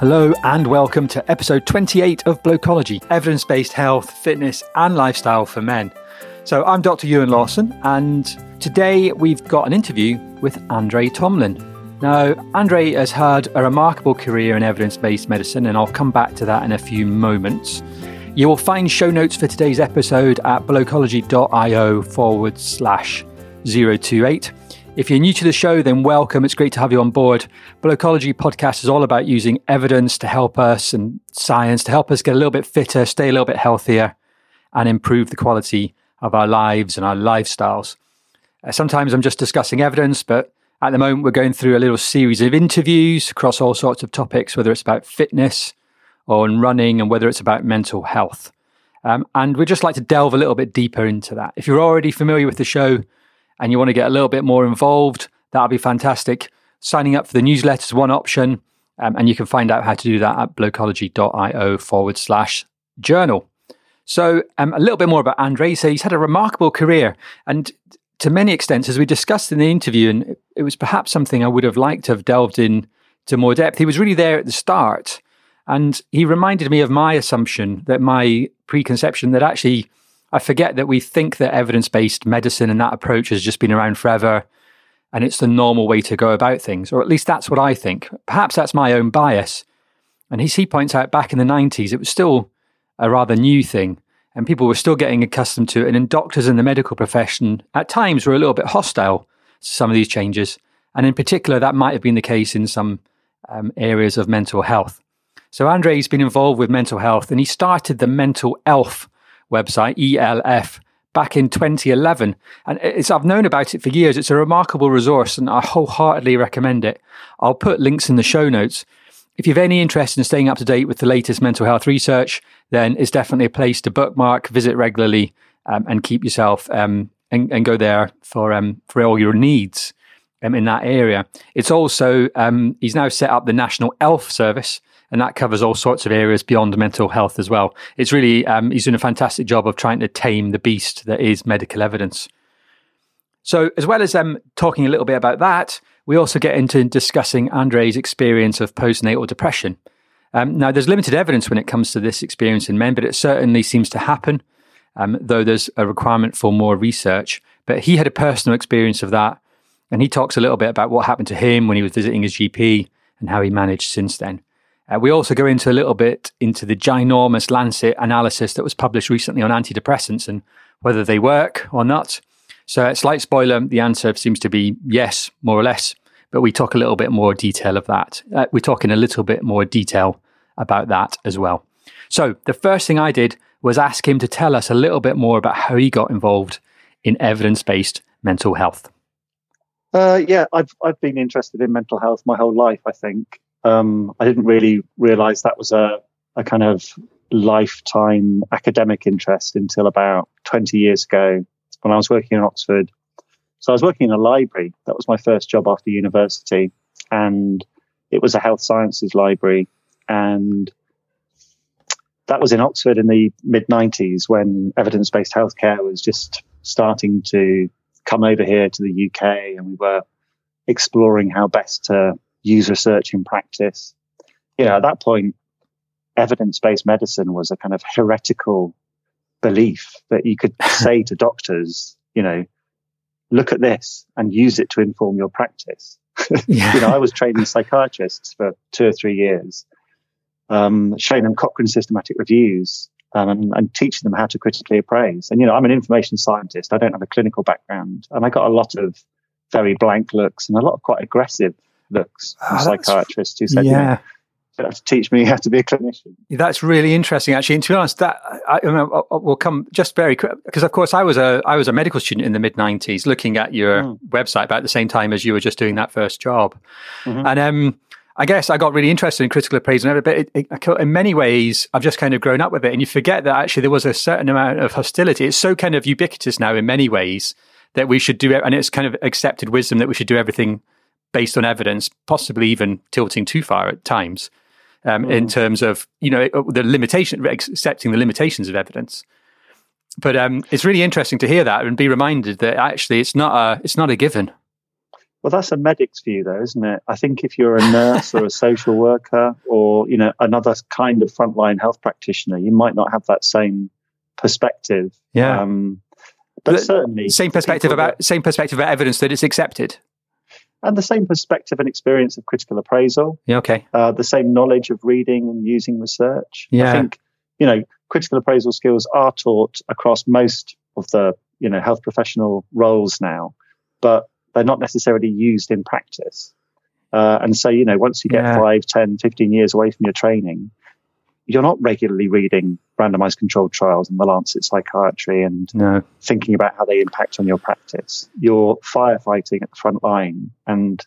Hello and welcome to episode 28 of Blokeology, evidence-based health, fitness and lifestyle for men. So I'm Dr. Ewan Lawson and today we've got an interview with Andre Tomlin. Now, Andre has had a remarkable career in evidence-based medicine and I'll come back to that in a few moments. You will find show notes for today's episode at blokeology.io/028. If you're new to the show, then welcome. It's great to have you on board. Blokeology podcast is all about using evidence to help us and science to help us get a little bit fitter, stay a little bit healthier, and improve the quality of our lives and our lifestyles. Sometimes I'm just discussing evidence, but at the moment we're going through a little series of interviews across all sorts of topics, whether it's about fitness or running and whether it's about mental health. And we'd just like to delve a little bit deeper into that. If you're already familiar with the show, and you want to get a little bit more involved, that'll be fantastic. Signing up for the newsletter is one option, and you can find out how to do that at blokeology.io/journal. So a little bit more about Andre. So he's had a remarkable career, and to many extents, as we discussed in the interview, and it was perhaps something I would have liked to have delved in to more depth. He was really there at the start, and he reminded me of my assumption, that my preconception that actually I forget that we think that evidence-based medicine and that approach has just been around forever and it's the normal way to go about things, or at least that's what I think. Perhaps that's my own bias. And as he points out, back in the 90s, it was still a rather new thing and people were still getting accustomed to it. And then doctors in the medical profession at times were a little bit hostile to some of these changes. And in particular, that might have been the case in some areas of mental health. So Andre's been involved with mental health and he started the Mental Elf website, ELF, back in 2011. And I've known about it for years. It's a remarkable resource and I wholeheartedly recommend it. I'll put links in the show notes. If you've any interest in staying up to date with the latest mental health research, then it's definitely a place to bookmark, visit regularly and keep yourself and go there for all your needs in that area. It's also, he's now set up the National Elf Service, and that covers all sorts of areas beyond mental health as well. It's really, he's doing a fantastic job of trying to tame the beast that is medical evidence. So as well as talking a little bit about that, we also get into discussing Andre's experience of postnatal depression. Now, there's limited evidence when it comes to this experience in men, but it certainly seems to happen, though there's a requirement for more research. But he had a personal experience of that, and he talks a little bit about what happened to him when he was visiting his GP and how he managed since then. We also go into a little bit into the ginormous Lancet analysis that was published recently on antidepressants and whether they work or not. So a slight spoiler, the answer seems to be yes, more or less, but we talk a little bit more detail of that. We talk in a little bit more detail about that as well. So the first thing I did was ask him to tell us a little bit more about how he got involved in evidence-based mental health. I've been interested in mental health my whole life, I think. I didn't really realise that was a kind of lifetime academic interest until about 20 years ago when I was working in Oxford. So I was working in a library. That was my first job after university. And it was a health sciences library. And that was in Oxford in the mid-90s when evidence-based healthcare was just starting to come over here to the UK. And we were exploring how best to use research in practice. At that point, evidence-based medicine was a kind of heretical belief that you could say to doctors, look at this and use it to inform your practice. Yeah. I was training psychiatrists for 2 or 3 years, showing them Cochrane systematic reviews and teaching them how to critically appraise. And, I'm an information scientist. I don't have a clinical background. And I got a lot of very blank looks and a lot of quite aggressive looks from psychiatrists who said, you have to teach me how to be a clinician. That's really interesting, actually. And to be honest, that I will come just very quick, because of course I was a medical student in the mid-90s looking at your website about the same time as you were just doing that first job. Mm-hmm. And I guess I got really interested in critical appraisal and everything, but in many ways I've just kind of grown up with it, and you forget that actually there was a certain amount of hostility. It's so kind of ubiquitous now in many ways that we should do it, and it's kind of accepted wisdom that we should do everything based on evidence, possibly even tilting too far at times in terms of, accepting the limitations of evidence. But it's really interesting to hear that and be reminded that actually it's not a given. Well, that's a medic's view, though, isn't it? I think if you're a nurse or a social worker or, you know, another kind of frontline health practitioner, you might not have that same perspective. Yeah. But certainly same perspective about evidence that it's accepted. And the same perspective and experience of critical appraisal. Yeah, okay. The same knowledge of reading and using research. Yeah. I think, you know, critical appraisal skills are taught across most of the, you know, health professional roles now, but they're not necessarily used in practice. And so, you know, once you get 5, 10, 15 years away from your training, you're not regularly reading randomized controlled trials in the Lancet Psychiatry and thinking about how they impact on your practice. You're firefighting at the front line and,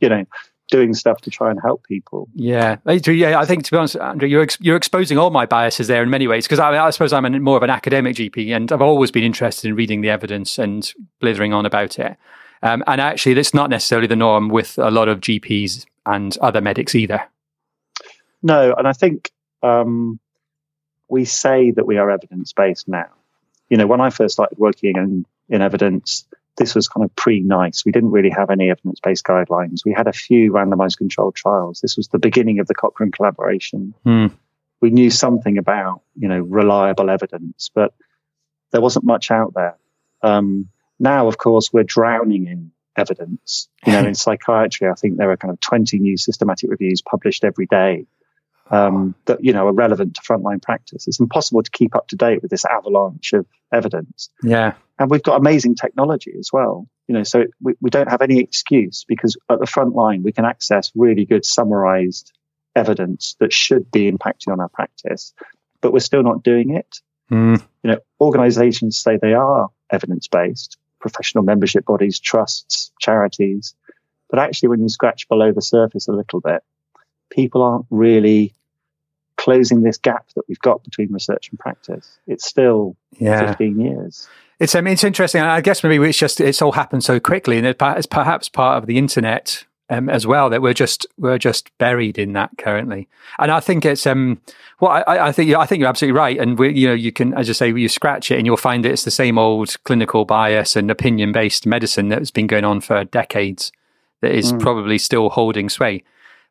you know, doing stuff to try and help people. Yeah. I think, to be honest, Andrew, you're exposing all my biases there in many ways, because I suppose I'm more of an academic GP and I've always been interested in reading the evidence and blithering on about it. And actually, that's not necessarily the norm with a lot of GPs and other medics either. No. And I think, we say that we are evidence-based now. You know, when I first started working in evidence, this was kind of pre-NICE. We didn't really have any evidence-based guidelines. We had a few randomized controlled trials. This was the beginning of the Cochrane collaboration. We knew something about, you know, reliable evidence, but there wasn't much out there. Now, of course, we're drowning in evidence. You know, in psychiatry, I think there are kind of 20 new systematic reviews published every day. That, you know, are relevant to frontline practice. It's impossible to keep up to date with this avalanche of evidence. Yeah. And we've got amazing technology as well, you know, so we don't have any excuse, because at the front line, we can access really good summarized evidence that should be impacting on our practice, but we're still not doing it. You know, organizations say they are evidence-based, professional membership bodies, trusts, charities, but actually when you scratch below the surface a little bit, people aren't really closing this gap that we've got between research and practice. It's still 15 years. It's interesting. I guess maybe it's all happened so quickly, and it's perhaps part of the internet as well, that we're just buried in that currently. And I think it's I think you're absolutely right. And you can, as you say, you scratch it and you'll find it's the same old clinical bias and opinion-based medicine that's been going on for decades that is probably still holding sway.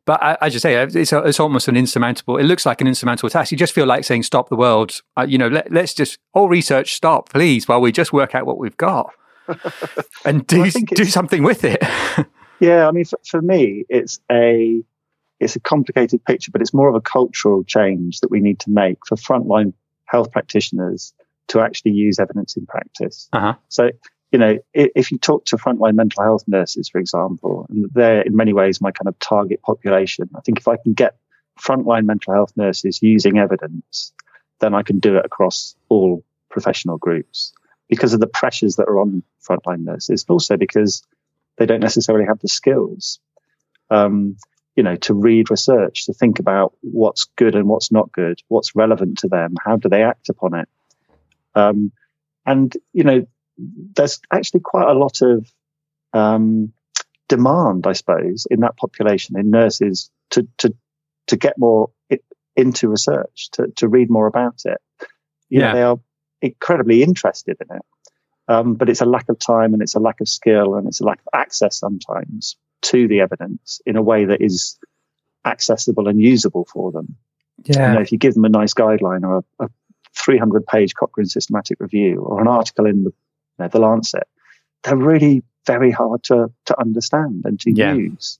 But as you say, it's almost an insurmountable. It looks like an insurmountable task. You just feel like saying, "Stop the world." Let's just all research stop, please, while we just work out what we've got and do something with it. Yeah, I mean, for me, it's a complicated picture, but it's more of a cultural change that we need to make for frontline health practitioners to actually use evidence in practice. Uh-huh. So, you know, if you talk to frontline mental health nurses, for example, and they're in many ways my kind of target population, I think if I can get frontline mental health nurses using evidence, then I can do it across all professional groups because of the pressures that are on frontline nurses, but also because they don't necessarily have the skills, you know, to read research, to think about what's good and what's not good, what's relevant to them, how do they act upon it. And, you know, there's actually quite a lot of demand, I suppose, in that population, in nurses, to get more into research, to read more about it. You know, they are incredibly interested in it, but it's a lack of time and it's a lack of skill and it's a lack of access sometimes to the evidence in a way that is accessible and usable for them. Yeah, you know, if you give them a nice guideline or a 300-page Cochrane systematic review or an article in the Lancet, they're really very hard to understand and to use.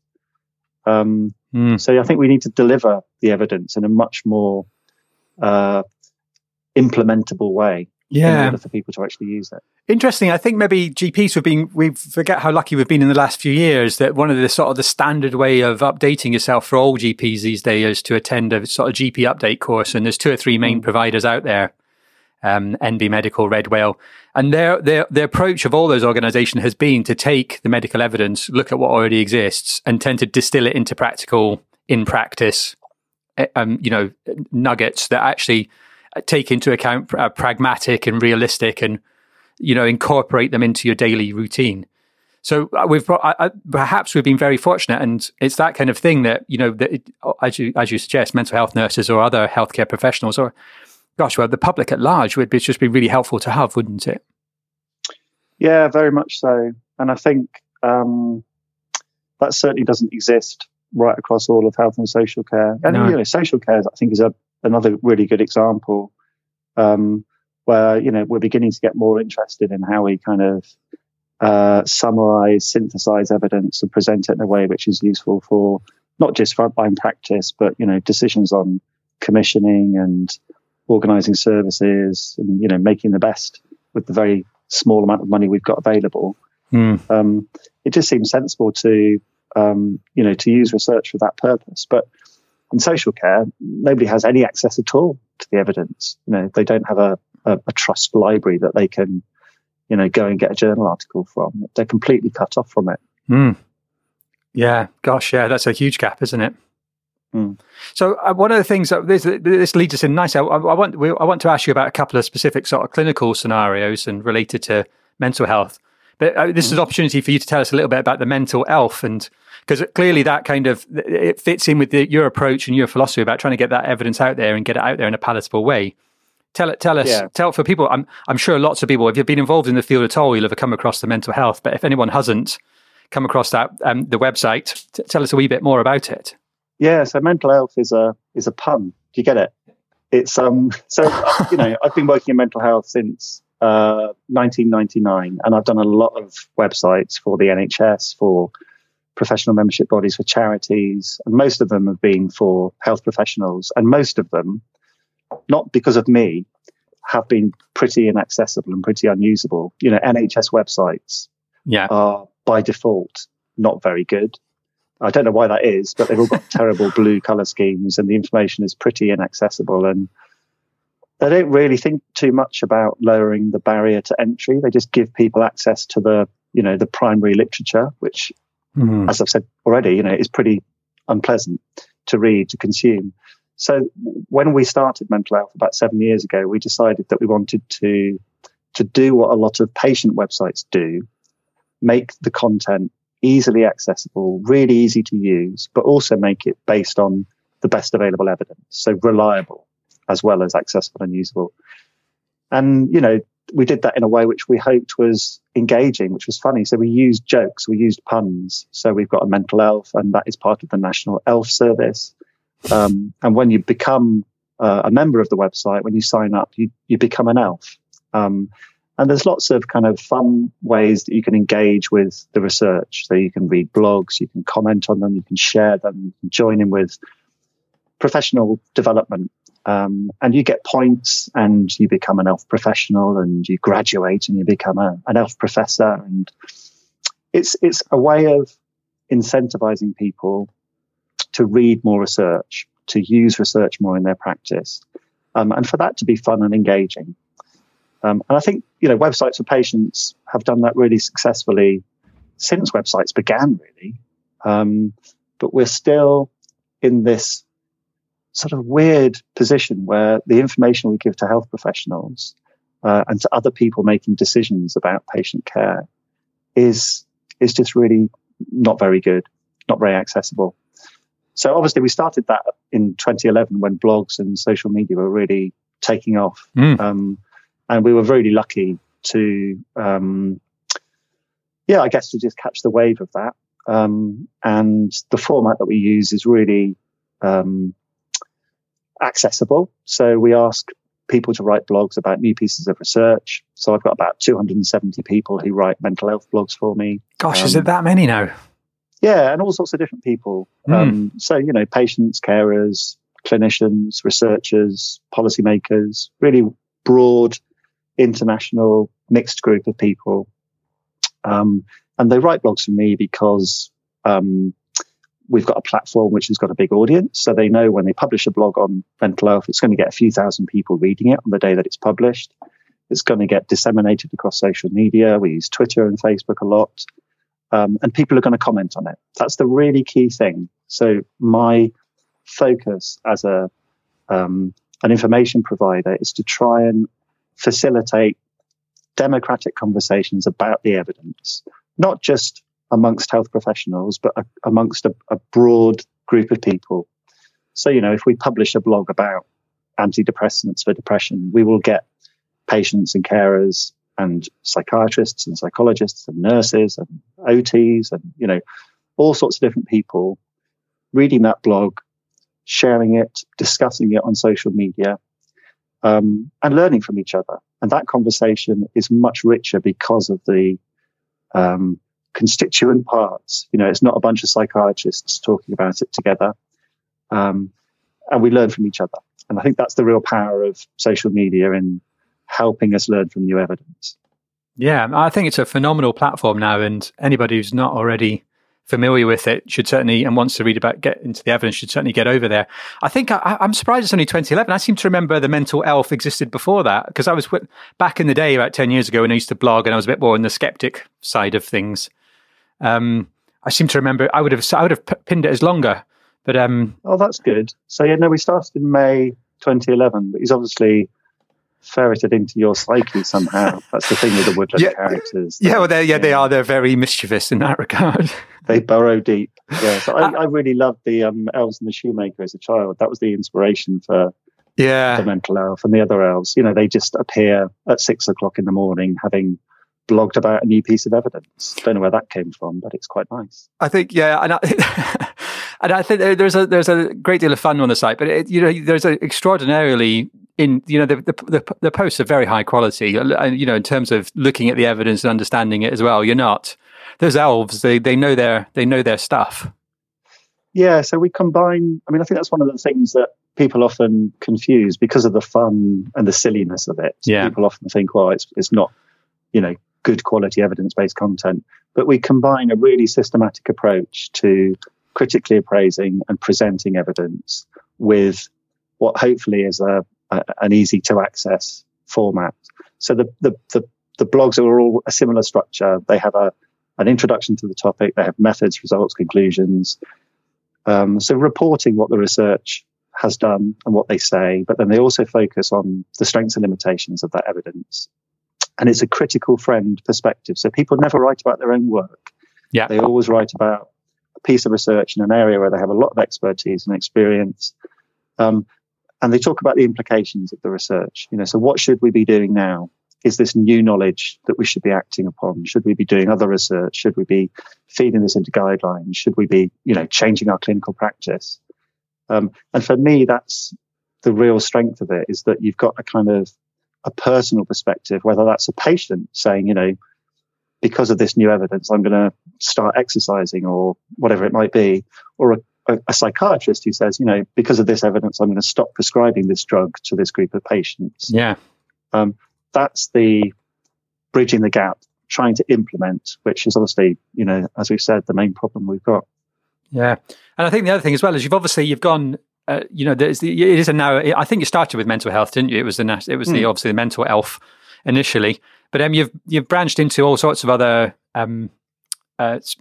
So I think we need to deliver the evidence in a much more implementable way in order for people to actually use it. Interesting. I think maybe GPs we forget how lucky we've been in the last few years that one of the sort of the standard way of updating yourself for all GPs these days is to attend a sort of GP update course. And there's 2 or 3 main providers out there. NB Medical, Red Whale, and their approach of all those organisations has been to take the medical evidence, look at what already exists, and tend to distill it into practice, you know, nuggets that actually take into account pragmatic and realistic, and you know, incorporate them into your daily routine. So perhaps we've been very fortunate, and it's that kind of thing that, you know, that as you suggest, mental health nurses or other healthcare professionals or the public at large would just be really helpful to have, wouldn't it? Yeah, very much so. And I think that certainly doesn't exist right across all of health and social care. And you know, social care, I think, is another really good example where, you know, we're beginning to get more interested in how we kind of summarize, synthesize evidence and present it in a way which is useful for not just frontline practice, but, you know, decisions on commissioning and organizing services and, you know, making the best with the very small amount of money we've got available. It just seems sensible to, you know, to use research for that purpose. But in social care, nobody has any access at all to the evidence. You know, they don't have a trust library that they can, you know, go and get a journal article from. They're completely cut off from it. Yeah, gosh, yeah, that's a huge gap, isn't it? So one of the things that this leads us in nicely, I want to ask you about a couple of specific sort of clinical scenarios and related to mental health. But this is an opportunity for you to tell us a little bit about the mental elf, and because clearly that kind of it fits in with your approach and your philosophy about trying to get that evidence out there and get it out there in a palatable way. Tell us for people. I'm sure lots of people, if you've been involved in the field at all, you'll have come across the mental health. But if anyone hasn't come across that, the website, tell us a wee bit more about it. Yeah, so mental health is a pun. Do you get it? It's so you know, I've been working in mental health since 1999, and I've done a lot of websites for the NHS, for professional membership bodies, for charities, and most of them have been for health professionals, and most of them, not because of me, have been pretty inaccessible and pretty unusable. You know, NHS websites are by default not very good. I don't know why that is, but they've all got terrible blue colour schemes and the information is pretty inaccessible. And they don't really think too much about lowering the barrier to entry. They just give people access to the, you know, the primary literature, which, as I've said already, you know, is pretty unpleasant to read, to consume. So when we started Mental Health about 7 years ago, we decided that we wanted to do what a lot of patient websites do, make the content easily accessible, really easy to use, but also make it based on the best available evidence. So reliable as well as accessible and usable. And, you know, we did that in a way which we hoped was engaging, which was funny. So we used jokes, we used puns. So we've got a mental elf, and that is part of the National Elf Service. And when you become a member of the website, when you sign up, you become an elf. And there's lots of kind of fun ways that you can engage with the research. So you can read blogs, you can comment on them, you can share them, you can join in with professional development. And you get points and you become an elf professional, and you graduate and you become an elf professor. And it's a way of incentivizing people to read more research, to use research more in their practice, and for that to be fun and engaging. And I think, you know, websites for patients have done that really successfully since websites began, really. But we're still in this sort of weird position where the information we give to health professionals and to other people making decisions about patient care is just really not very good, not very accessible. So obviously we started that in 2011 when blogs and social media were really taking off. And we were really lucky to, to just catch the wave of that. And the format that we use is really accessible. So we ask people to write blogs about new pieces of research. So I've got about 270 people who write mental health blogs for me. Gosh, is it that many now? Yeah, and all sorts of different people. So, you know, patients, carers, clinicians, researchers, policymakers, really broad, international mixed group of people, and they write blogs for me because we've got a platform which has got a big audience. So they know when they publish a blog on mental health, it's going to get a few thousand people reading it on the day that it's published. It's going to get disseminated across social media. We use Twitter and Facebook a lot, and people are going to comment on it. That's the really key thing. So my focus as an information provider is to try and facilitate democratic conversations about the evidence, not just amongst health professionals, but amongst a broad group of people. So, you know, if we publish a blog about antidepressants for depression, we will get patients and carers and psychiatrists and psychologists and nurses and OTs and, you know, all sorts of different people reading that blog, sharing it, discussing it on social media, and learning from each other. And that conversation is much richer because of the constituent parts. You know, it's not a bunch of psychiatrists talking about it together. And we learn from each other. And I think that's the real power of social media in helping us learn from new evidence. Yeah, I think it's a phenomenal platform now, and anybody who's not already familiar with it should certainly, and wants to read about, get into the evidence, should certainly get over there. I think I'm surprised it's only 2011. I seem to remember the Mental Elf existed before that, because I was back in the day about 10 years ago when I used to blog, and I was a bit more on the skeptic side of things. I seem to remember I would have pinned it as longer, but oh, that's good. So yeah, no, we started in May 2011, but he's obviously ferreted into your psyche somehow. That's the thing with the Woodland characters. Yeah, well, they are. They're very mischievous in that regard. They burrow deep. Yeah, so I really loved the Elves and the Shoemaker as a child. That was the inspiration for the Mental Elf and the other elves. You know, they just appear at 6 o'clock in the morning having blogged about a new piece of evidence. Don't know where that came from, but it's quite nice. I think, yeah, and I think there's a great deal of fun on the site, but it, you know, there's an extraordinarily the posts are very high quality, you know, in terms of looking at the evidence and understanding it as well. You're not those elves; they know their stuff. Yeah, so we combine. I mean, I think that's one of the things that people often confuse because of the fun and the silliness of it. Yeah. People often think, well, it's not, you know, good quality evidence-based content, but we combine a really systematic approach to critically appraising and presenting evidence with what hopefully is an easy to access format. So the blogs are all a similar structure. They have an introduction to the topic. They have methods, results, conclusions. So reporting what the research has done and what they say, but then they also focus on the strengths and limitations of that evidence. And it's a critical friend perspective. So people never write about their own work. Yeah. They always write about a piece of research in an area where they have a lot of expertise and experience. And they talk about the implications of the research. You know, so what should we be doing now? Is this new knowledge that we should be acting upon? Should we be doing other research? Should we be feeding this into guidelines? Should we be, you know, changing our clinical practice? And for me, that's the real strength of it, is that you've got a kind of a personal perspective, whether that's a patient saying, you know, because of this new evidence, I'm going to start exercising or whatever it might be, or a psychiatrist who says, you know, because of this evidence, I'm going to stop prescribing this drug to this group of patients. Yeah. That's the bridging the gap, trying to implement, which is obviously, you know, as we've said, the main problem we've got. Yeah. And I think the other thing as well is you've gone, you know, it is now, I think you started with mental health, didn't you? It was obviously the Mental Elf initially, but you've branched into all sorts of other,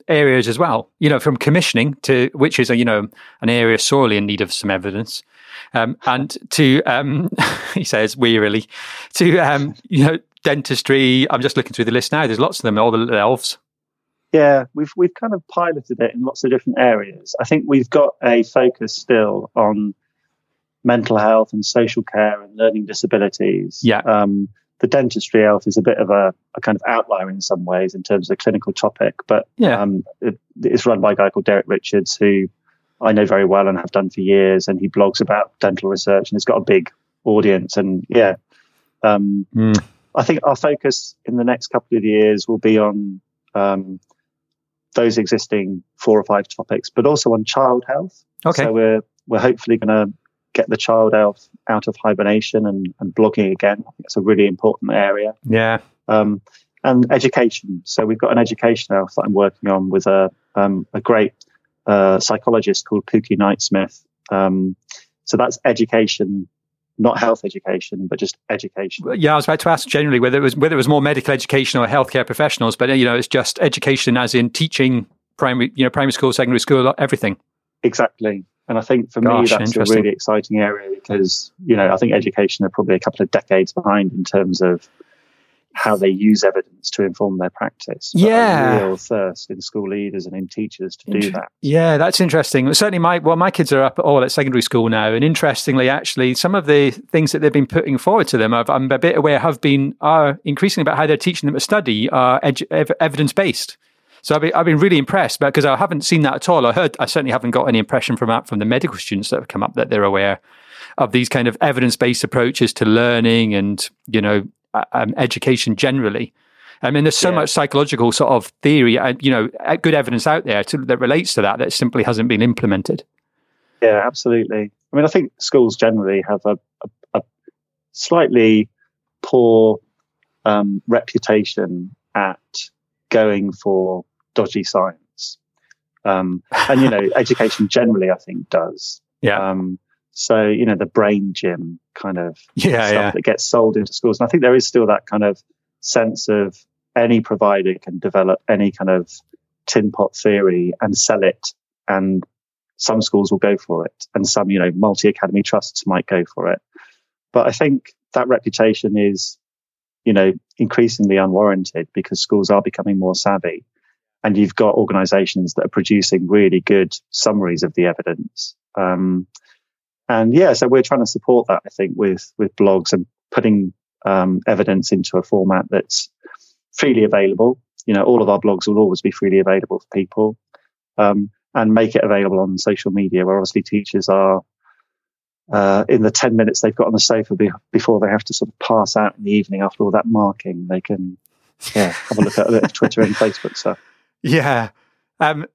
areas as well, you know, from commissioning to, which is, you know, an area sorely in need of some evidence, and to he says wearily, to you know, dentistry. I'm just looking through the list now. There's lots of them, all the elves. Yeah, we've kind of piloted it in lots of different areas. I think we've got a focus still on mental health and social care and learning disabilities. Yeah. The dentistry elf is a bit of a kind of outlier in some ways in terms of the clinical topic, but yeah. It's run by a guy called Derek Richards, who I know very well and have done for years, and he blogs about dental research, and it's got a big audience. And yeah, I think our focus in the next couple of years will be on those existing 4 or 5 topics, but also on child health. Okay. So we're hopefully going to get the child elf out of hibernation and blogging again. I think that's a really important area. Yeah. And education. So we've got an education elf that I'm working on with a great psychologist called Pookie Nightsmith. So that's education, not health education, but just education. Yeah, I was about to ask generally whether it was more medical education or healthcare professionals, but you know, it's just education as in teaching primary school, secondary school, everything. Exactly. And I think for me, that's a really exciting area because, you know, I think education are probably a couple of decades behind in terms of how they use evidence to inform their practice. But yeah. A real thirst in school leaders and in teachers to do that. Yeah, that's interesting. Certainly, my kids are up all at secondary school now. And interestingly, actually, some of the things that they've been putting forward to them, I'm a bit aware, are increasingly about how they're teaching them to study, are evidence-based. So I've been really impressed, because I haven't seen that at all. I certainly haven't got any impression from the medical students that have come up that they're aware of these kind of evidence-based approaches to learning and, education generally. I mean, there's so much psychological sort of theory and, good evidence out there that relates to that simply hasn't been implemented. Yeah, absolutely. I mean, I think schools generally have a slightly poor reputation at going for dodgy science. And, education generally, I think, does. Yeah. So, the brain gym kind of stuff that gets sold into schools. And I think there is still that kind of sense of any provider can develop any kind of tin pot theory and sell it, and some schools will go for it, and some multi-academy trusts might go for it. But I think that reputation is increasingly unwarranted, because schools are becoming more savvy, and you've got organizations that are producing really good summaries of the evidence, so we're trying to support that, I think, with blogs and putting evidence into a format that's freely available. All of our blogs will always be freely available for people, and make it available on social media, where obviously teachers are in the 10 minutes they've got on the sofa before they have to sort of pass out in the evening after all that marking, they can have a look at a bit of Twitter and Facebook stuff. It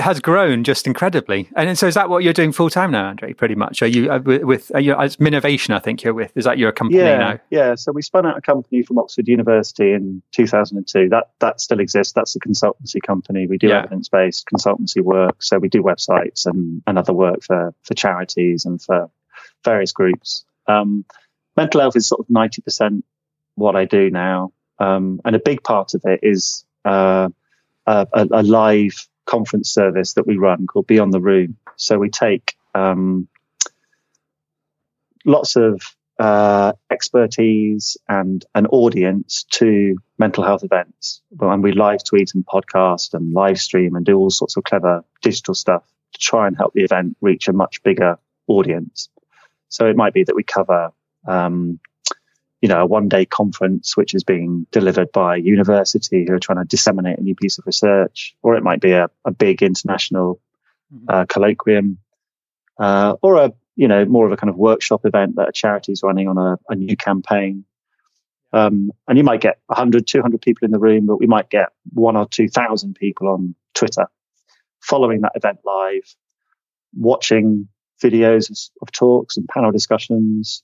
has grown just incredibly. And so is that what you're doing full time now, Andre, pretty much? Are you it's Minnovation, I think you're with, is that your company now? Yeah. So we spun out a company from Oxford University in 2002. That still exists. That's a consultancy company. We do evidence-based consultancy work. So we do websites and other work for charities and for various groups. Mental health is sort of 90% what I do now. And a big part of it is, a live conference service that we run called Beyond the Room. So we take lots of expertise and an audience to mental health events, and we live tweet and podcast and live stream and do all sorts of clever digital stuff to try and help the event reach a much bigger audience. So it might be that we cover a one-day conference which is being delivered by a university who are trying to disseminate a new piece of research, or it might be a big international colloquium, or more of a kind of workshop event that a charity's running on a new campaign. And you might get 100, 200 people in the room, but we might get 1,000 or 2,000 people on Twitter following that event live, watching videos of talks and panel discussions,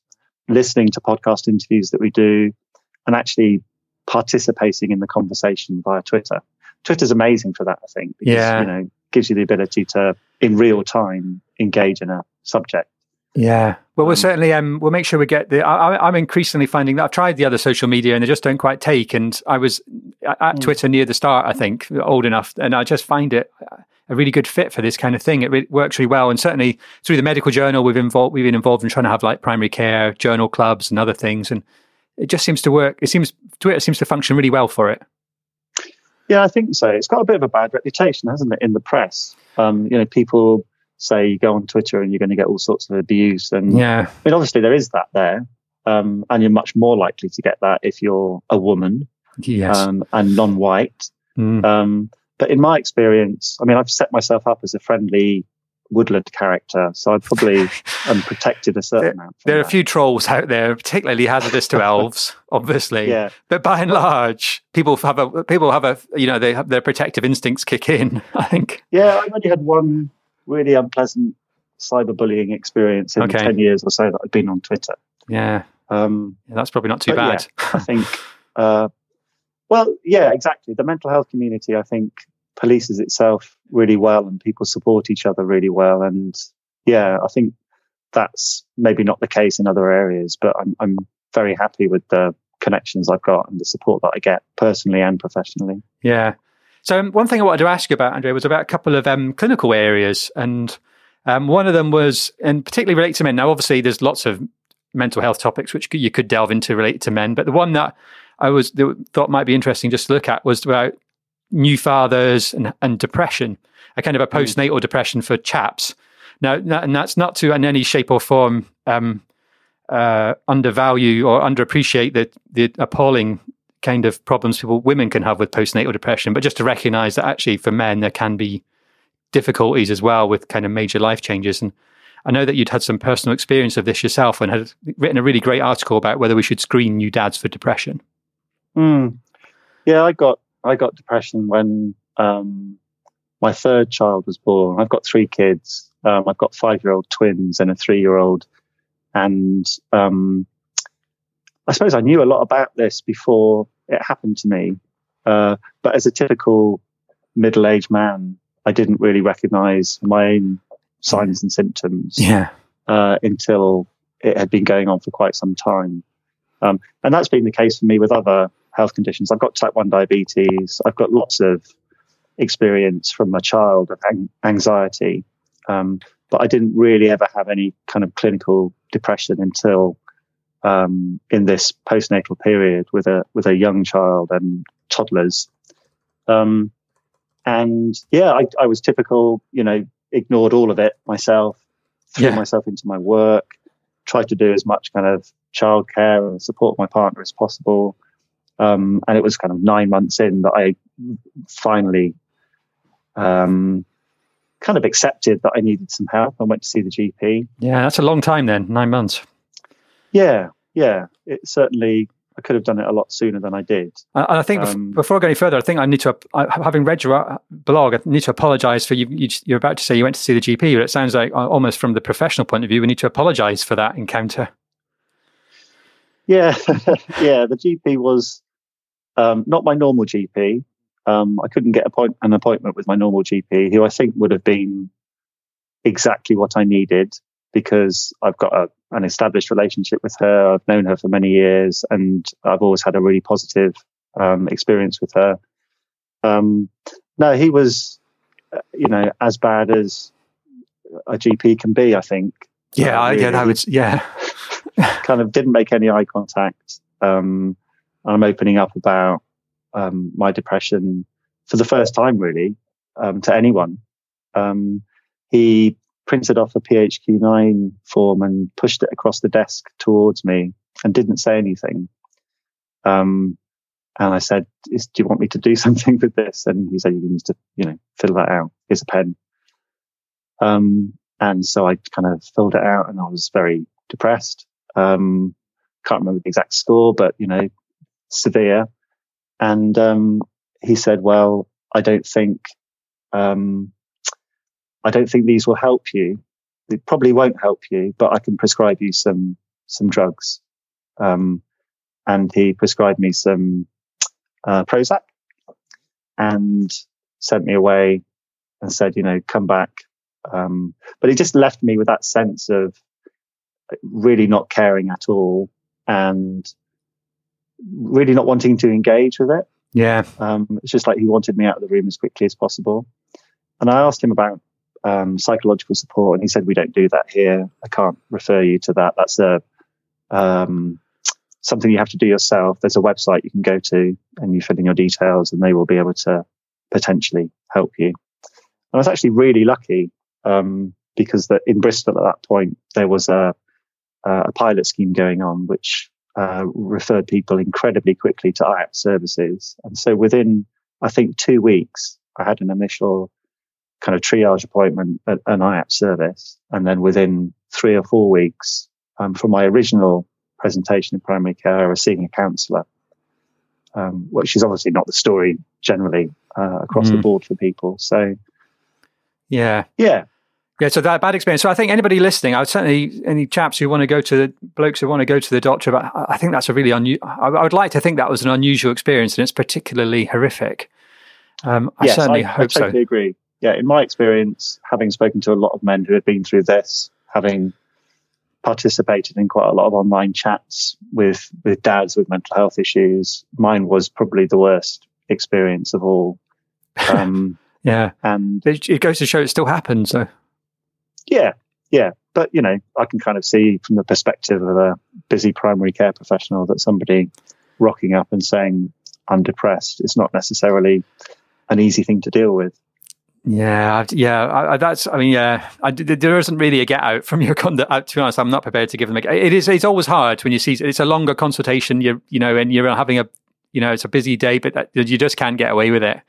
listening to podcast interviews that we do, and actually participating in the conversation via Twitter. Twitter's amazing for that, I think, because it gives you the ability to, in real time, engage in a subject. Yeah. Well, we'll certainly we'll make sure we get the. I'm increasingly finding that I've tried the other social media and they just don't quite take. And I was at Twitter near the start, I think, old enough, and I just find it a really good fit for this kind of thing. It works really well, and certainly through the medical journal, we've been involved in trying to have like primary care journal clubs and other things, and it just seems to work. Twitter seems to function really well for it. Yeah, I think so. It's got a bit of a bad reputation, hasn't it, in the press? People say you go on Twitter and you're going to get all sorts of abuse, and I mean, obviously there is that there, and you're much more likely to get that if you're a woman, and non-white. But in my experience, I mean, I've set myself up as a friendly woodland character, so I probably am protected a certain amount. There are a few trolls out there, particularly hazardous to elves, obviously. Yeah. But by and large, people have a they have their protective instincts kick in, I think. Yeah, I've only had one really unpleasant cyberbullying experience in 10 years or so that I've been on Twitter. Yeah. That's probably not too bad. Yeah, I think exactly. The mental health community, I think, polices itself really well, and people support each other really well. And yeah, I think that's maybe not the case in other areas, but I'm very happy with the connections I've got and the support that I get personally and professionally. Yeah. So one thing I wanted to ask you about, Andre, was about a couple of clinical areas. And one of them was, and particularly related to men. Now, obviously, there's lots of mental health topics which you could delve into related to men, but the one that I thought might be interesting just to look at was about new fathers and depression, a kind of a postnatal depression for chaps. Now, and that's not to in any shape or form undervalue or underappreciate the appalling kind of problems women can have with postnatal depression, but just to recognize that actually for men there can be difficulties as well with kind of major life changes. And I know that you'd had some personal experience of this yourself and had written a really great article about whether we should screen new dads for depression. Yeah, I got depression when my third child was born. I've got three kids. I've got 5-year-old twins and a 3-year-old. And I suppose I knew a lot about this before it happened to me. But as a typical middle-aged man, I didn't really recognize my own signs and symptoms until it had been going on for quite some time. And that's been the case for me with other health conditions. I've got type 1 diabetes. I've got lots of experience from my child of anxiety. But I didn't really ever have any kind of clinical depression until in this postnatal period with a young child and toddlers. I was typical, ignored all of it myself, threw myself into my work, tried to do as much kind of childcare and support my partner as possible. And it was kind of 9 months in that I finally kind of accepted that I needed some help and went to see the GP. Yeah, that's a long time then, 9 months. Yeah. It certainly, I could have done it a lot sooner than I did. And I think before I go any further, I think I need to, having read your blog, I need to apologise for you. You're about to say you went to see the GP, but it sounds like almost from the professional point of view, we need to apologise for that encounter. Yeah, the GP was not my normal GP. I couldn't get an appointment with my normal GP, who I think would have been exactly what I needed because I've got an established relationship with her. I've known her for many years and I've always had a really positive experience with her. No, he was, as bad as a GP can be, I think. Yeah, kind of didn't make any eye contact. I'm opening up about my depression for the first time, really, to anyone. He printed off a PHQ-9 form and pushed it across the desk towards me and didn't say anything. And I said, do you want me to do something with this? And he said, you need to, fill that out. Here's a pen. And so I kind of filled it out and I was very depressed. Can't remember the exact score, but, severe. And he said, well, I don't think these will help you. They probably won't help you, but I can prescribe you some drugs. And he prescribed me some Prozac and sent me away and said, come back. But he just left me with that sense of really not caring at all and really not wanting to engage with it. Yeah. It's just like he wanted me out of the room as quickly as possible. And I asked him about psychological support, and he said, we don't do that here. I can't refer you to that. That's something you have to do yourself. There's a website you can go to and you fill in your details and they will be able to potentially help you. And I was actually really lucky because in Bristol at that point, there was a pilot scheme going on, which referred people incredibly quickly to IAP services. And so within, I think, 2 weeks, I had an initial kind of triage appointment at an IAP service. And then within 3 or 4 weeks from my original presentation in primary care, I was seeing a counsellor, which is obviously not the story generally across the board for people. So, yeah. Yeah, so that bad experience. So I think anybody listening, I would certainly, any chaps who want to go to the blokes who want to go to the doctor, but I think that's a really I would like to think that was an unusual experience and it's particularly horrific. I hope so. I totally agree. Yeah, in my experience, having spoken to a lot of men who had been through this, having participated in quite a lot of online chats with dads with mental health issues, mine was probably the worst experience of all. Yeah. And it goes to show it still happens, though. So. Yeah. But, I can kind of see from the perspective of a busy primary care professional that somebody rocking up and saying, I'm depressed, it's not necessarily an easy thing to deal with. There isn't really a get out from your conduct. To be honest, I'm not prepared to give them a get out. It's always hard when you see, it's a longer consultation, and you're having a you know, it's a busy day, but that, you just can't get away with it.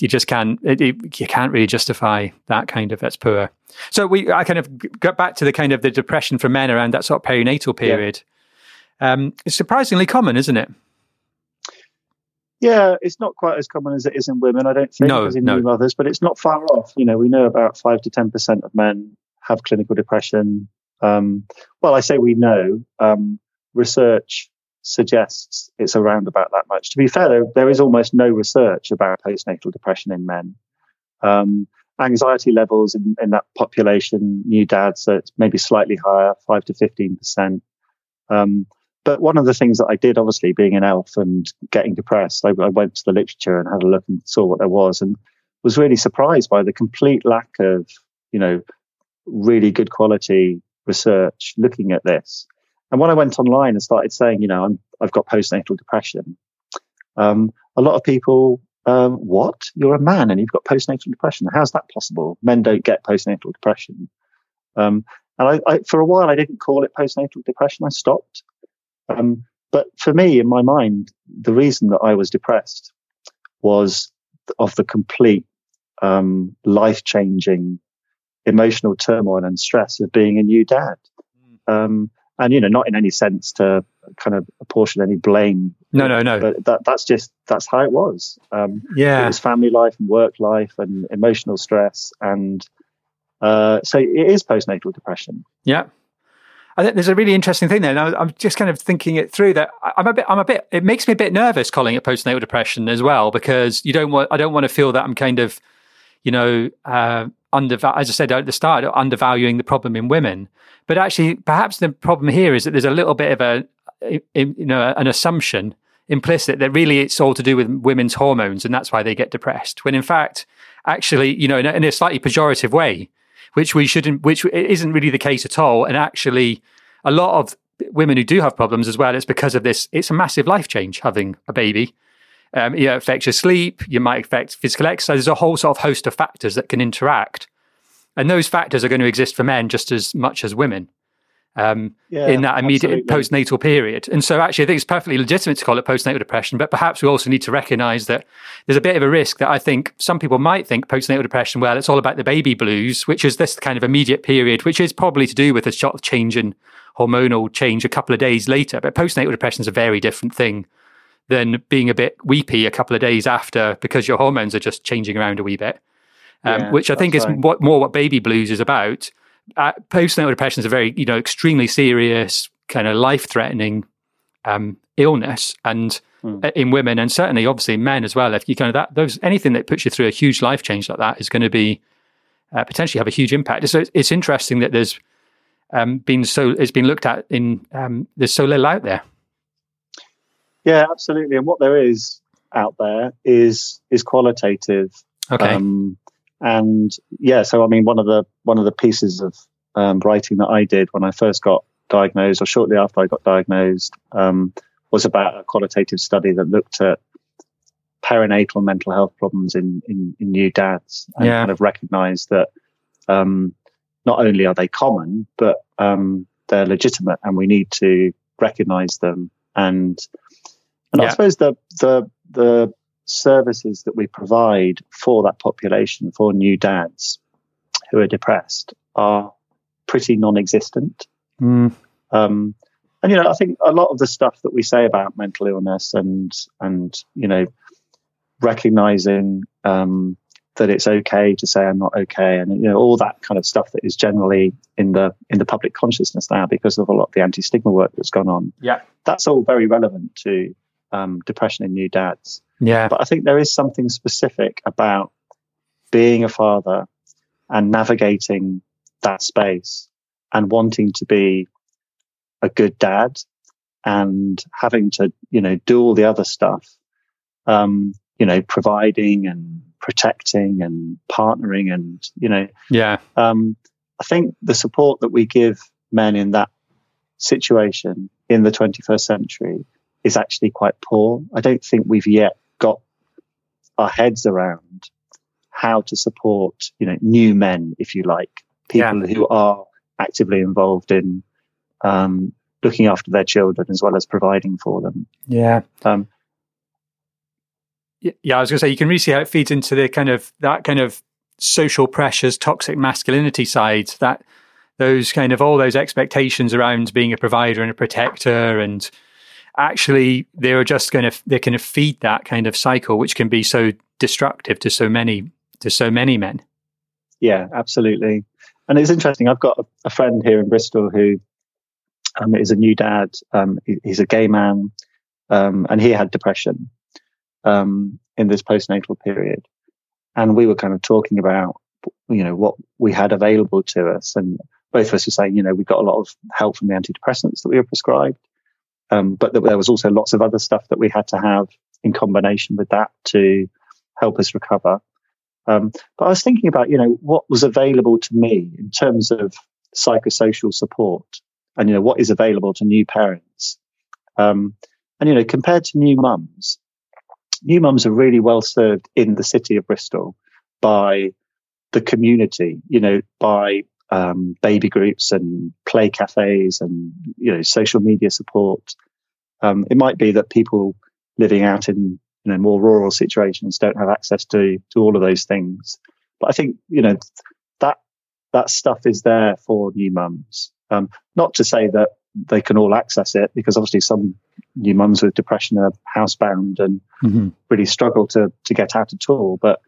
You just can't, you can't really justify that kind of, that's poor. So I kind of got back to the kind of the depression for men around that sort of perinatal period. Yeah. It's surprisingly common, isn't it? Yeah, it's not quite as common as it is in women, I don't think, as in new mothers, but it's not far off. You know, we know about 5 to 10% of men have clinical depression. Well, I say we know. Research suggests it's around about that much. To be fair, though, there is almost no research about postnatal depression in men. Anxiety levels in that population, new dads, so it's maybe slightly higher, 5 to 15%. But one of the things that I did, obviously, being an elf and getting depressed, I went to the literature and had a look and saw what there was, and was really surprised by the complete lack of, you know, really good quality research looking at this. And when I went online and started saying, you know, I've got postnatal depression, a lot of people, what? You're a man and you've got postnatal depression. How's that possible? Men don't get postnatal depression. And I for a while, I didn't call it postnatal depression. I stopped. But for me, in my mind, the reason that I was depressed was of the complete life-changing emotional turmoil and stress of being a new dad. And, you know, not in any sense to kind of apportion any blame. No. But that's how it was. It was family life and work life and emotional stress. And so it is postnatal depression. Yeah. I think there's a really interesting thing there. And I'm just kind of thinking it through that I'm a bit, it makes me a bit nervous calling it postnatal depression as well, because I don't want to feel that I'm kind of, you know, as I said at the start, undervaluing the problem in women. But actually, perhaps the problem here is that there's a little bit of an assumption implicit that really it's all to do with women's hormones, and that's why they get depressed. When in fact, actually, you know, in a slightly pejorative way, which isn't really the case at all. And actually, a lot of women who do have problems as well, it's because of this. It's a massive life change having a baby. It affects your sleep, you might affect physical exercise. There's a whole sort of host of factors that can interact. And those factors are going to exist for men just as much as women in that immediate postnatal period. And so actually, I think it's perfectly legitimate to call it postnatal depression, but perhaps we also need to recognize that there's a bit of a risk that I think some people might think postnatal depression, well, it's all about the baby blues, which is this kind of immediate period, which is probably to do with a sort of change in hormonal change a couple of days later. But postnatal depression is a very different thing than being a bit weepy a couple of days after because your hormones are just changing around a wee bit, which I think is what baby blues is about. Postnatal depression is a very, you know, extremely serious kind of life-threatening illness, and in women, and certainly obviously men as well. If you kind of anything that puts you through a huge life change like that is going to be potentially have a huge impact. So it's interesting that there's it's been looked at in there's so little out there. Yeah, absolutely. And what there is out there is qualitative. Okay. So I mean, one of the pieces of writing that I did when I first got diagnosed, or shortly after I got diagnosed, was about a qualitative study that looked at perinatal mental health problems in new dads, and kind of recognised that not only are they common, but they're legitimate, and we need to recognise them. And I suppose the services that we provide for that population, for new dads who are depressed, are pretty non-existent. And, you know, I think a lot of the stuff that we say about mental illness and you know, recognizing that it's okay to say I'm not okay, and, you know, all that kind of stuff that is generally in the public consciousness now because of a lot of the anti-stigma work that's gone on. Yeah. That's all very relevant to depression in new dads. Yeah. But I think there is something specific about being a father and navigating that space and wanting to be a good dad and having to, you know, do all the other stuff, you know, providing and protecting and partnering and, you know. Yeah. I think the support that we give men in that situation in the 21st century is actually quite poor. I don't think we've yet got our heads around how to support, you know, new men, if you like, people who are actively involved in looking after their children as well as providing for them. Yeah. Yeah, I was going to say, you can really see how it feeds into the kind of social pressures, toxic masculinity side, that those kind of all those expectations around being a provider and a protector, and actually they're going to feed that kind of cycle, which can be so destructive to so many men. Yeah, absolutely. And it's interesting. I've got a friend here in Bristol who is a new dad. He's a gay man, and he had depression in this postnatal period. And we were kind of talking about, you know, what we had available to us. And both of us were saying, you know, we got a lot of help from the antidepressants that we were prescribed. But there was also lots of other stuff that we had to have in combination with that to help us recover. But I was thinking about, you know, what was available to me in terms of psychosocial support and, you know, what is available to new parents. And, you know, compared to new mums are really well served in the city of Bristol by the community, you know, by baby groups and play cafes and, you know, social media support. It might be that people living out in, you know, more rural situations don't have access to all of those things. But I think, you know, that stuff is there for new mums. Not to say that they can all access it, because obviously some new mums with depression are housebound and really struggle to get out at all. But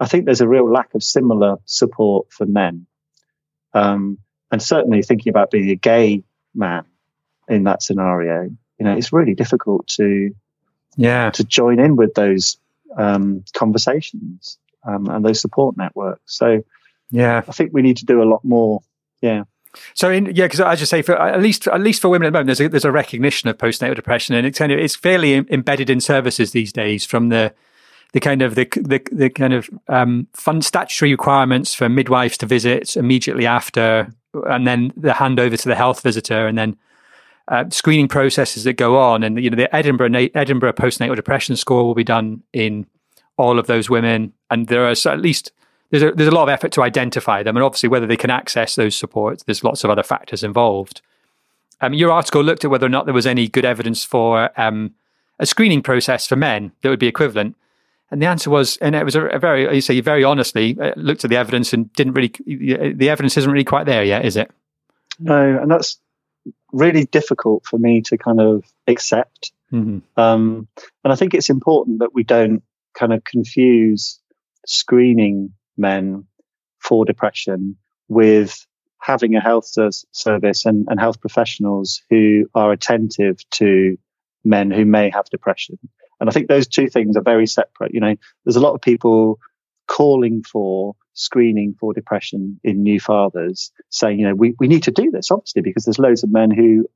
I think there's a real lack of similar support for men. And certainly thinking about being a gay man in that scenario, you know, it's really difficult to join in with those conversations and those support networks. So yeah, I think we need to do a lot more. Yeah. So because as you say, for at least for women at the moment, there's a recognition of postnatal depression, and it's fairly embedded in services these days, from the kind of fund statutory requirements for midwives to visit immediately after, and then the handover to the health visitor, and then screening processes that go on. And, you know, the Edinburgh Postnatal Depression Score will be done in all of those women, and there's a lot of effort to identify them, and obviously whether they can access those supports, there's lots of other factors involved. Your article looked at whether or not there was any good evidence for a screening process for men that would be equivalent. And the answer was, and it was very honestly looked at the evidence and didn't really, the evidence isn't really quite there yet, is it? No, and that's really difficult for me to kind of accept. And I think it's important that we don't kind of confuse screening men for depression with having a health service and health professionals who are attentive to men who may have depression. And I think those two things are very separate. You know, there's a lot of people calling for screening for depression in new fathers, saying, you know, we need to do this, obviously, because there's loads of men who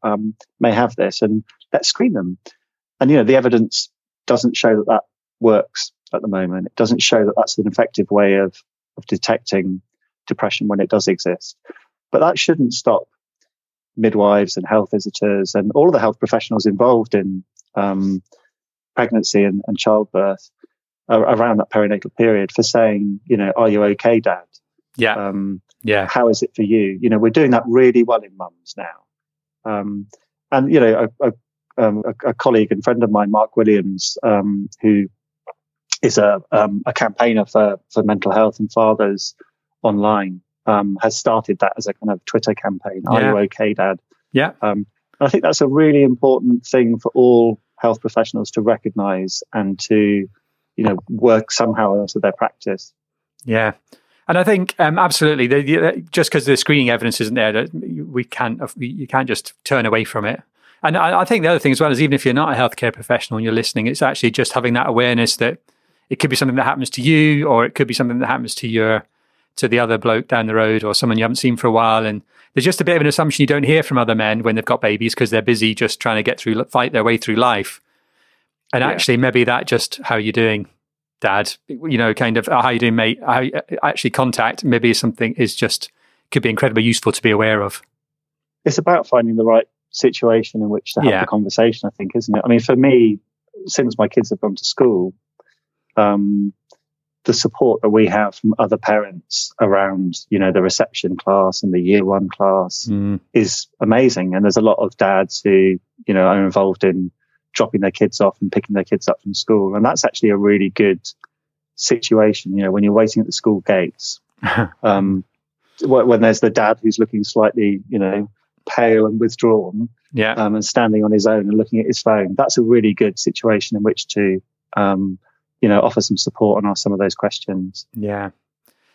may have this, and let's screen them. And, you know, the evidence doesn't show that works at the moment. It doesn't show that that's an effective way of detecting depression when it does exist. But that shouldn't stop midwives and health visitors and all of the health professionals involved in pregnancy and childbirth around that perinatal period for saying, you know, are you okay, Dad? Yeah. How is it for you? You know, we're doing that really well in mums now. And, you know, a colleague and friend of mine, Mark Williams, who is a campaigner for mental health and fathers online, has started that as a kind of Twitter campaign. Yeah. Are you okay, Dad? Yeah. I think that's a really important thing for all health professionals to recognize and to, you know, work somehow into their practice. Yeah. And I think absolutely, just because the screening evidence isn't there, you can't just turn away from it. And I think the other thing as well is, even if you're not a healthcare professional and you're listening, it's actually just having that awareness that it could be something that happens to you, or it could be something that happens to the other bloke down the road, or someone you haven't seen for a while. And there's just a bit of an assumption you don't hear from other men when they've got babies, because they're busy just trying to fight their way through life. And actually, maybe that just, how are you doing, Dad? You know, kind of, how are you doing, mate? Actually, contact maybe something could be incredibly useful to be aware of. It's about finding the right situation in which to have the conversation, I think, isn't it? I mean, for me, since my kids have gone to school, the support that we have from other parents around, you know, the reception class and the year one class is amazing. And there's a lot of dads who, you know, are involved in dropping their kids off and picking their kids up from school. And that's actually a really good situation, you know, when you're waiting at the school gates, when there's the dad who's looking slightly, you know, pale and withdrawn, and standing on his own and looking at his phone. That's a really good situation in which to, you know, offer some support and ask some of those questions. Yeah.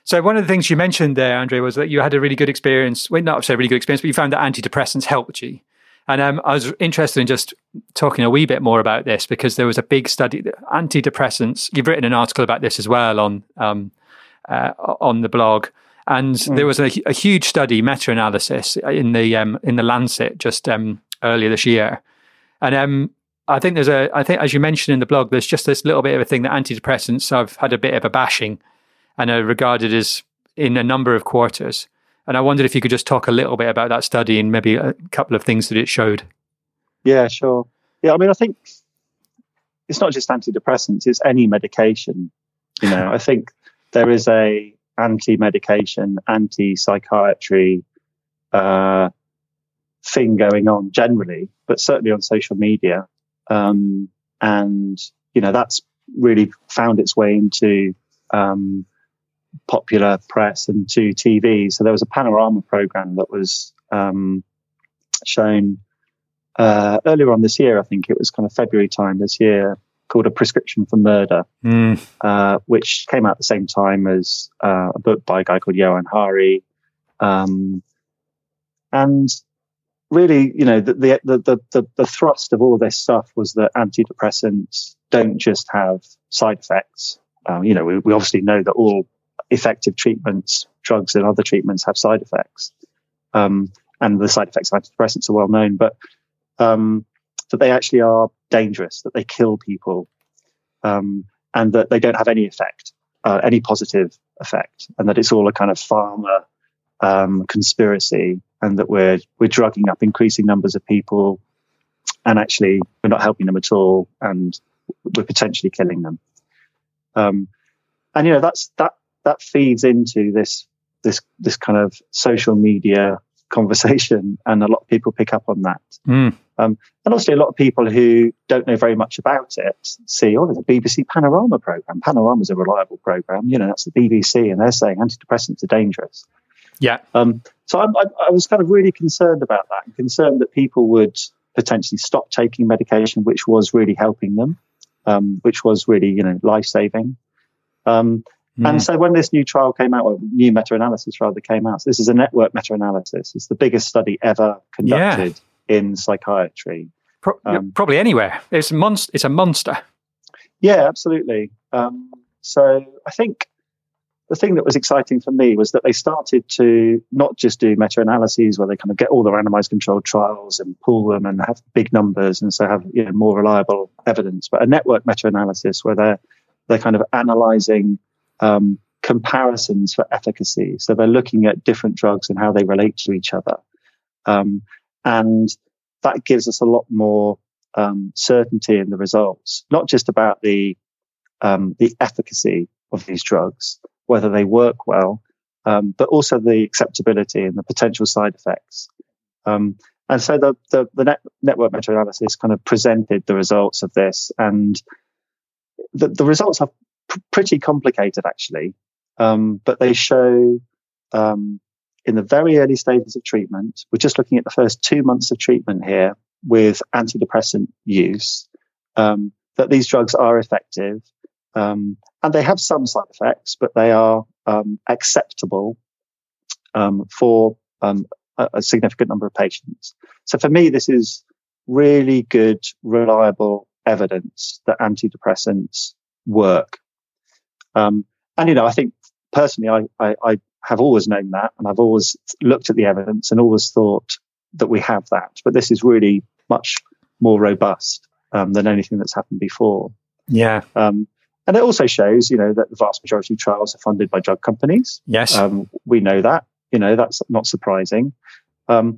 So one of the things you mentioned there, Andre, was that you had a really good experience. Well, not say really good experience, but you found that antidepressants helped you. And I was interested in just talking a wee bit more about this, because there was a big study that antidepressants. You've written an article about this as well on the blog, and there was a huge study, meta-analysis in the Lancet just earlier this year. And I think I think as you mentioned in the blog, there's just this little bit of a thing that antidepressants have had a bit of a bashing and are regarded as in a number of quarters. And I wondered if you could just talk a little bit about that study and maybe a couple of things that it showed. Yeah, sure. Yeah, I mean, I think it's not just antidepressants, it's any medication. You know, I think there is a anti-medication, anti-psychiatry thing going on generally, but certainly on social media. And, you know, that's really found its way into popular press and to TV. So there was a Panorama program that was shown earlier on this year. I think it was kind of February time this year, called A Prescription for Murder, which came out at the same time as a book by a guy called Johan Hari. And really, you know, the thrust of all this stuff was that antidepressants don't just have side effects. You know, we obviously know that all effective treatments, drugs and other treatments, have side effects. And the side effects of antidepressants are well known, but that they actually are dangerous, that they kill people, and that they don't have any effect, any positive effect, and that it's all a kind of pharma conspiracy, and that we're drugging up increasing numbers of people, and actually we're not helping them at all, and we're potentially killing them. And you know, that feeds into this kind of social media conversation, and a lot of people pick up on that. And obviously a lot of people who don't know very much about it see, oh, there's a BBC Panorama program. Panorama's a reliable program, you know, that's the BBC, and they're saying antidepressants are dangerous. Yeah. So I was kind of really concerned about that, and concerned that people would potentially stop taking medication, which was really helping them, which was really, you know, life-saving. And so when this new trial came out, or new meta-analysis rather came out, so this is a network meta-analysis. It's the biggest study ever conducted in psychiatry. Probably anywhere. It's a monster. Yeah, absolutely. So I think the thing that was exciting for me was that they started to not just do meta-analyses where they kind of get all the randomized controlled trials and pool them and have big numbers and so have, you know, more reliable evidence, but a network meta-analysis where they're kind of analyzing comparisons for efficacy. So they're looking at different drugs and how they relate to each other. And that gives us a lot more certainty in the results, not just about the efficacy of these drugs, whether they work well, but also the acceptability and the potential side effects. And so the network meta-analysis kind of presented the results of this, and the results are pretty complicated, actually, but they show in the very early stages of treatment, we're just looking at the first 2 months of treatment here with antidepressant use, that these drugs are effective. And they have some side effects, but they are acceptable for a significant number of patients. So for me, this is really good, reliable evidence that antidepressants work. And, you know, I think personally, I have always known that, and I've always looked at the evidence and always thought that we have that. But this is really much more robust than anything that's happened before. Yeah. And it also shows, you know, that the vast majority of trials are funded by drug companies. Yes. We know that, you know, that's not surprising. But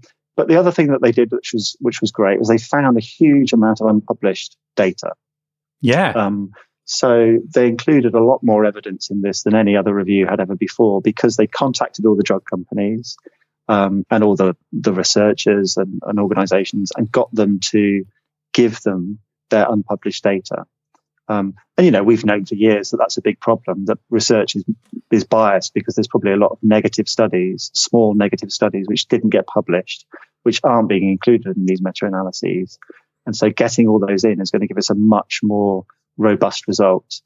the other thing that they did, which was great, was they found a huge amount of unpublished data. Yeah. So they included a lot more evidence in this than any other review had ever before, because they contacted all the drug companies and all the researchers and organizations, and got them to give them their unpublished data. And, you know, we've known for years that that's a big problem, that research is biased because there's probably a lot of negative studies, small negative studies, which didn't get published, which aren't being included in these meta-analyses. And so getting all those in is going to give us a much more robust result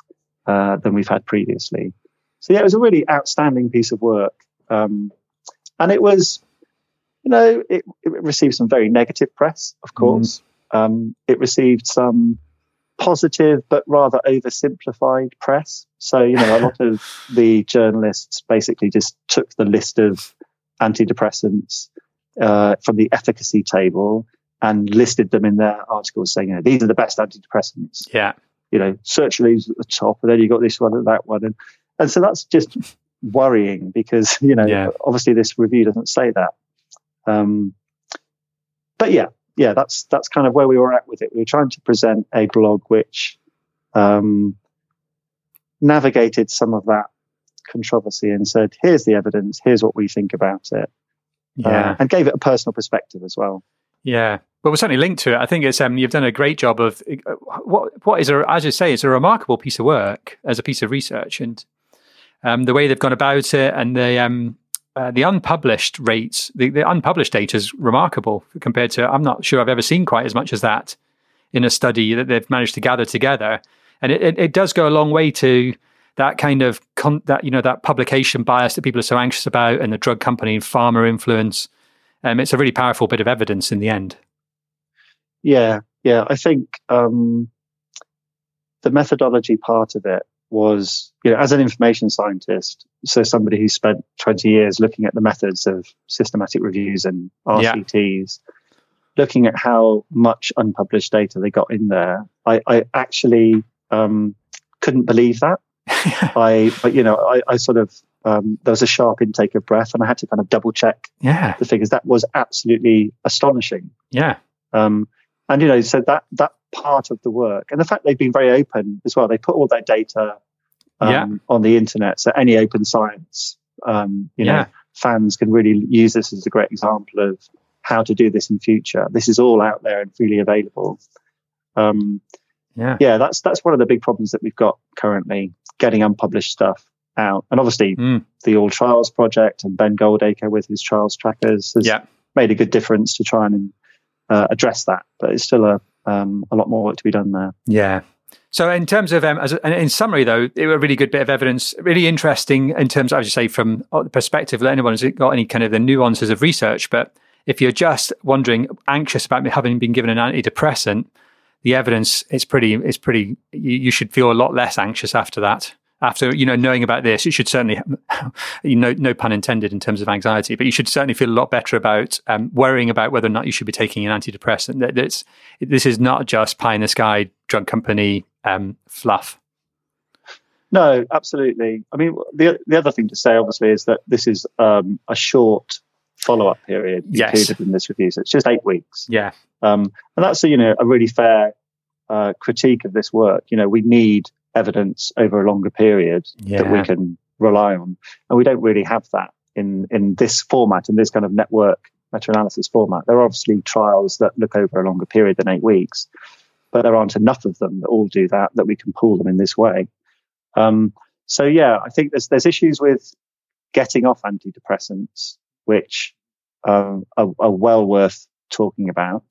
than we've had previously. So, yeah, it was a really outstanding piece of work. And it was, you know, it received some very negative press, of course. It received some positive but rather oversimplified press. So, you know, a lot of the journalists basically just took the list of antidepressants from the efficacy table and listed them in their articles, saying, you know, these are the best antidepressants. Yeah. You know, sertraline at the top, and then you got this one and that one. And so that's just worrying because, you know, obviously this review doesn't say that. But yeah, that's kind of where we were at with it. We were trying to present a blog which navigated some of that controversy and said, here's the evidence, here's what we think about it, and gave it a personal perspective as well. Yeah, well, we're certainly linked to it. I think it's you've done a great job of what is, as you say, it's a remarkable piece of work as a piece of research, and the way they've gone about it, and the unpublished rates, the unpublished data is remarkable compared to, I'm not sure I've ever seen quite as much as that in a study that they've managed to gather together. And it does go a long way to that kind of, that publication bias that people are so anxious about, and the drug company and pharma influence. It's a really powerful bit of evidence in the end. Yeah. I think the methodology part of it was, you know, as an information scientist, so somebody who spent 20 years looking at the methods of systematic reviews and RCTs, looking at how much unpublished data they got in there, I actually couldn't believe that. I sort of, there was a sharp intake of breath, and I had to kind of double check the figures. That was absolutely astonishing. Yeah. And, you know, so that part of the work, and the fact they've been very open as well, they put all their data on the internet, so any open science know, fans can really use this as a great example of how to do this in future. This is all out there and freely available. That's one of the big problems that we've got currently, getting unpublished stuff out. And obviously the All Trials Project and Ben Goldacre with his trials trackers has made a good difference to try and address that, but it's still a lot more work to be done there. Yeah. So in terms of, in summary though, it was a really good bit of evidence, really interesting in terms of, as you say, from the perspective of anyone who's got any kind of the nuances of research. But if you're just wondering, anxious about having been given an antidepressant, the evidence is pretty, you should feel a lot less anxious after that. After, you know, knowing about this, it should certainly, you know, no pun intended in terms of anxiety, but you should certainly feel a lot better about worrying about whether or not you should be taking an antidepressant. This is not just pie in the sky drug company fluff. No, absolutely. I mean, the other thing to say, obviously, is that this is a short follow-up period included in this review. So it's just 8 weeks. Yeah. And that's, you know, a really fair critique of this work. You know, we need evidence over a longer period that we can rely on, and we don't really have that in this format, in this kind of network meta-analysis format. There are obviously trials that look over a longer period than 8 weeks, but there aren't enough of them that all do that we can pool them in this way. I think there's issues with getting off antidepressants, which are well worth talking about,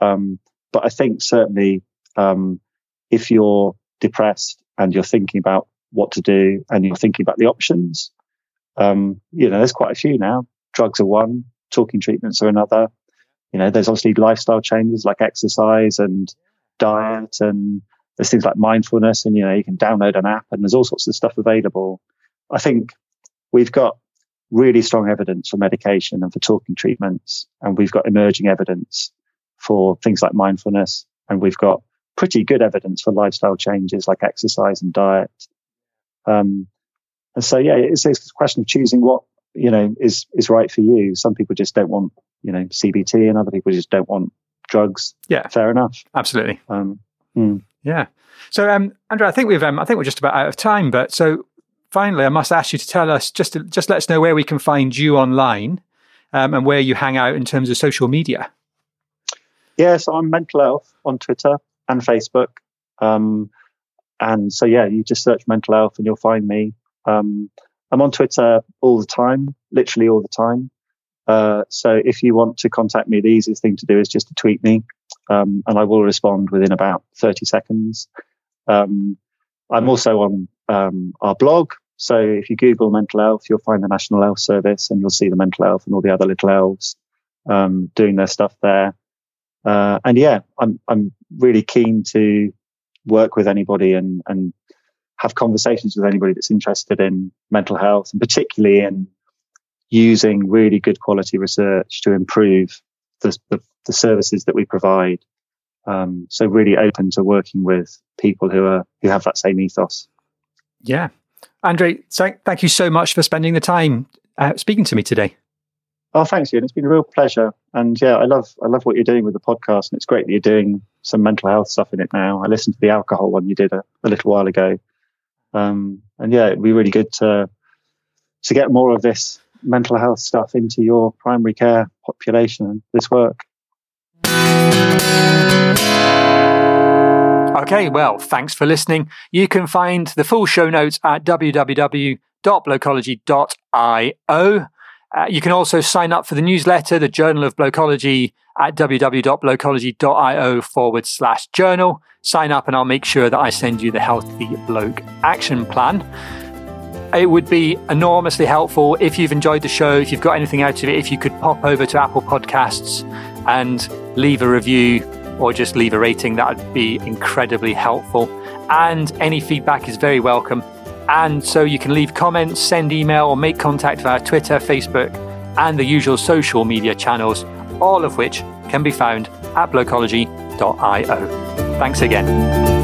but I think certainly if you're depressed and you're thinking about what to do and you're thinking about the options, you know, there's quite a few now. Drugs are one, talking treatments are another. You know, there's obviously lifestyle changes like exercise and diet, and there's things like mindfulness, and, you know, you can download an app, and there's all sorts of stuff available. I think we've got really strong evidence for medication and for talking treatments, and we've got emerging evidence for things like mindfulness, and we've got pretty good evidence for lifestyle changes like exercise and diet. And so, yeah, it's a question of choosing what, you know, is right for you. Some people just don't want, you know, CBT, and other people just don't want drugs. Yeah. Fair enough. Absolutely. Yeah. So, Andrew, I think we're just about out of time, but so finally I must ask you to tell us, just let us know where we can find you online, and where you hang out in terms of social media. Yeah. So I'm Mental Elf on Twitter. and Facebook. And so, yeah, you just search Mental Elf and you'll find me. I'm on Twitter all the time, literally all the time. So if you want to contact me, the easiest thing to do is just to tweet me, and I will respond within about 30 seconds. I'm also on our blog. So if you Google Mental Elf, you'll find the National Elf Service and you'll see the Mental Elf and all the other little elves doing their stuff there. And yeah, I'm really keen to work with anybody and have conversations with anybody that's interested in mental health, and particularly in using really good quality research to improve the services that we provide. So really open to working with people who have that same ethos. Yeah. Andre, thank you so much for spending the time speaking to me today. Oh, thanks, Ian. It's been a real pleasure. And yeah, I love what you're doing with the podcast, and it's great that you're doing some mental health stuff in it now. I listened to the alcohol one you did a little while ago. And yeah, it'd be really good to get more of this mental health stuff into your primary care population and this work. Okay, well, thanks for listening. You can find the full show notes at www.blokeology.io. You can also sign up for the newsletter, the Journal of Blokeology, at www.blokeology.io/journal. Sign up and I'll make sure that I send you the Healthy Bloke Action Plan. It would be enormously helpful if you've enjoyed the show, if you've got anything out of it, if you could pop over to Apple Podcasts and leave a review or just leave a rating. That would be incredibly helpful. And any feedback is very welcome. And so you can leave comments, send email, or make contact via Twitter, Facebook, and the usual social media channels, all of which can be found at blokeology.io. Thanks again.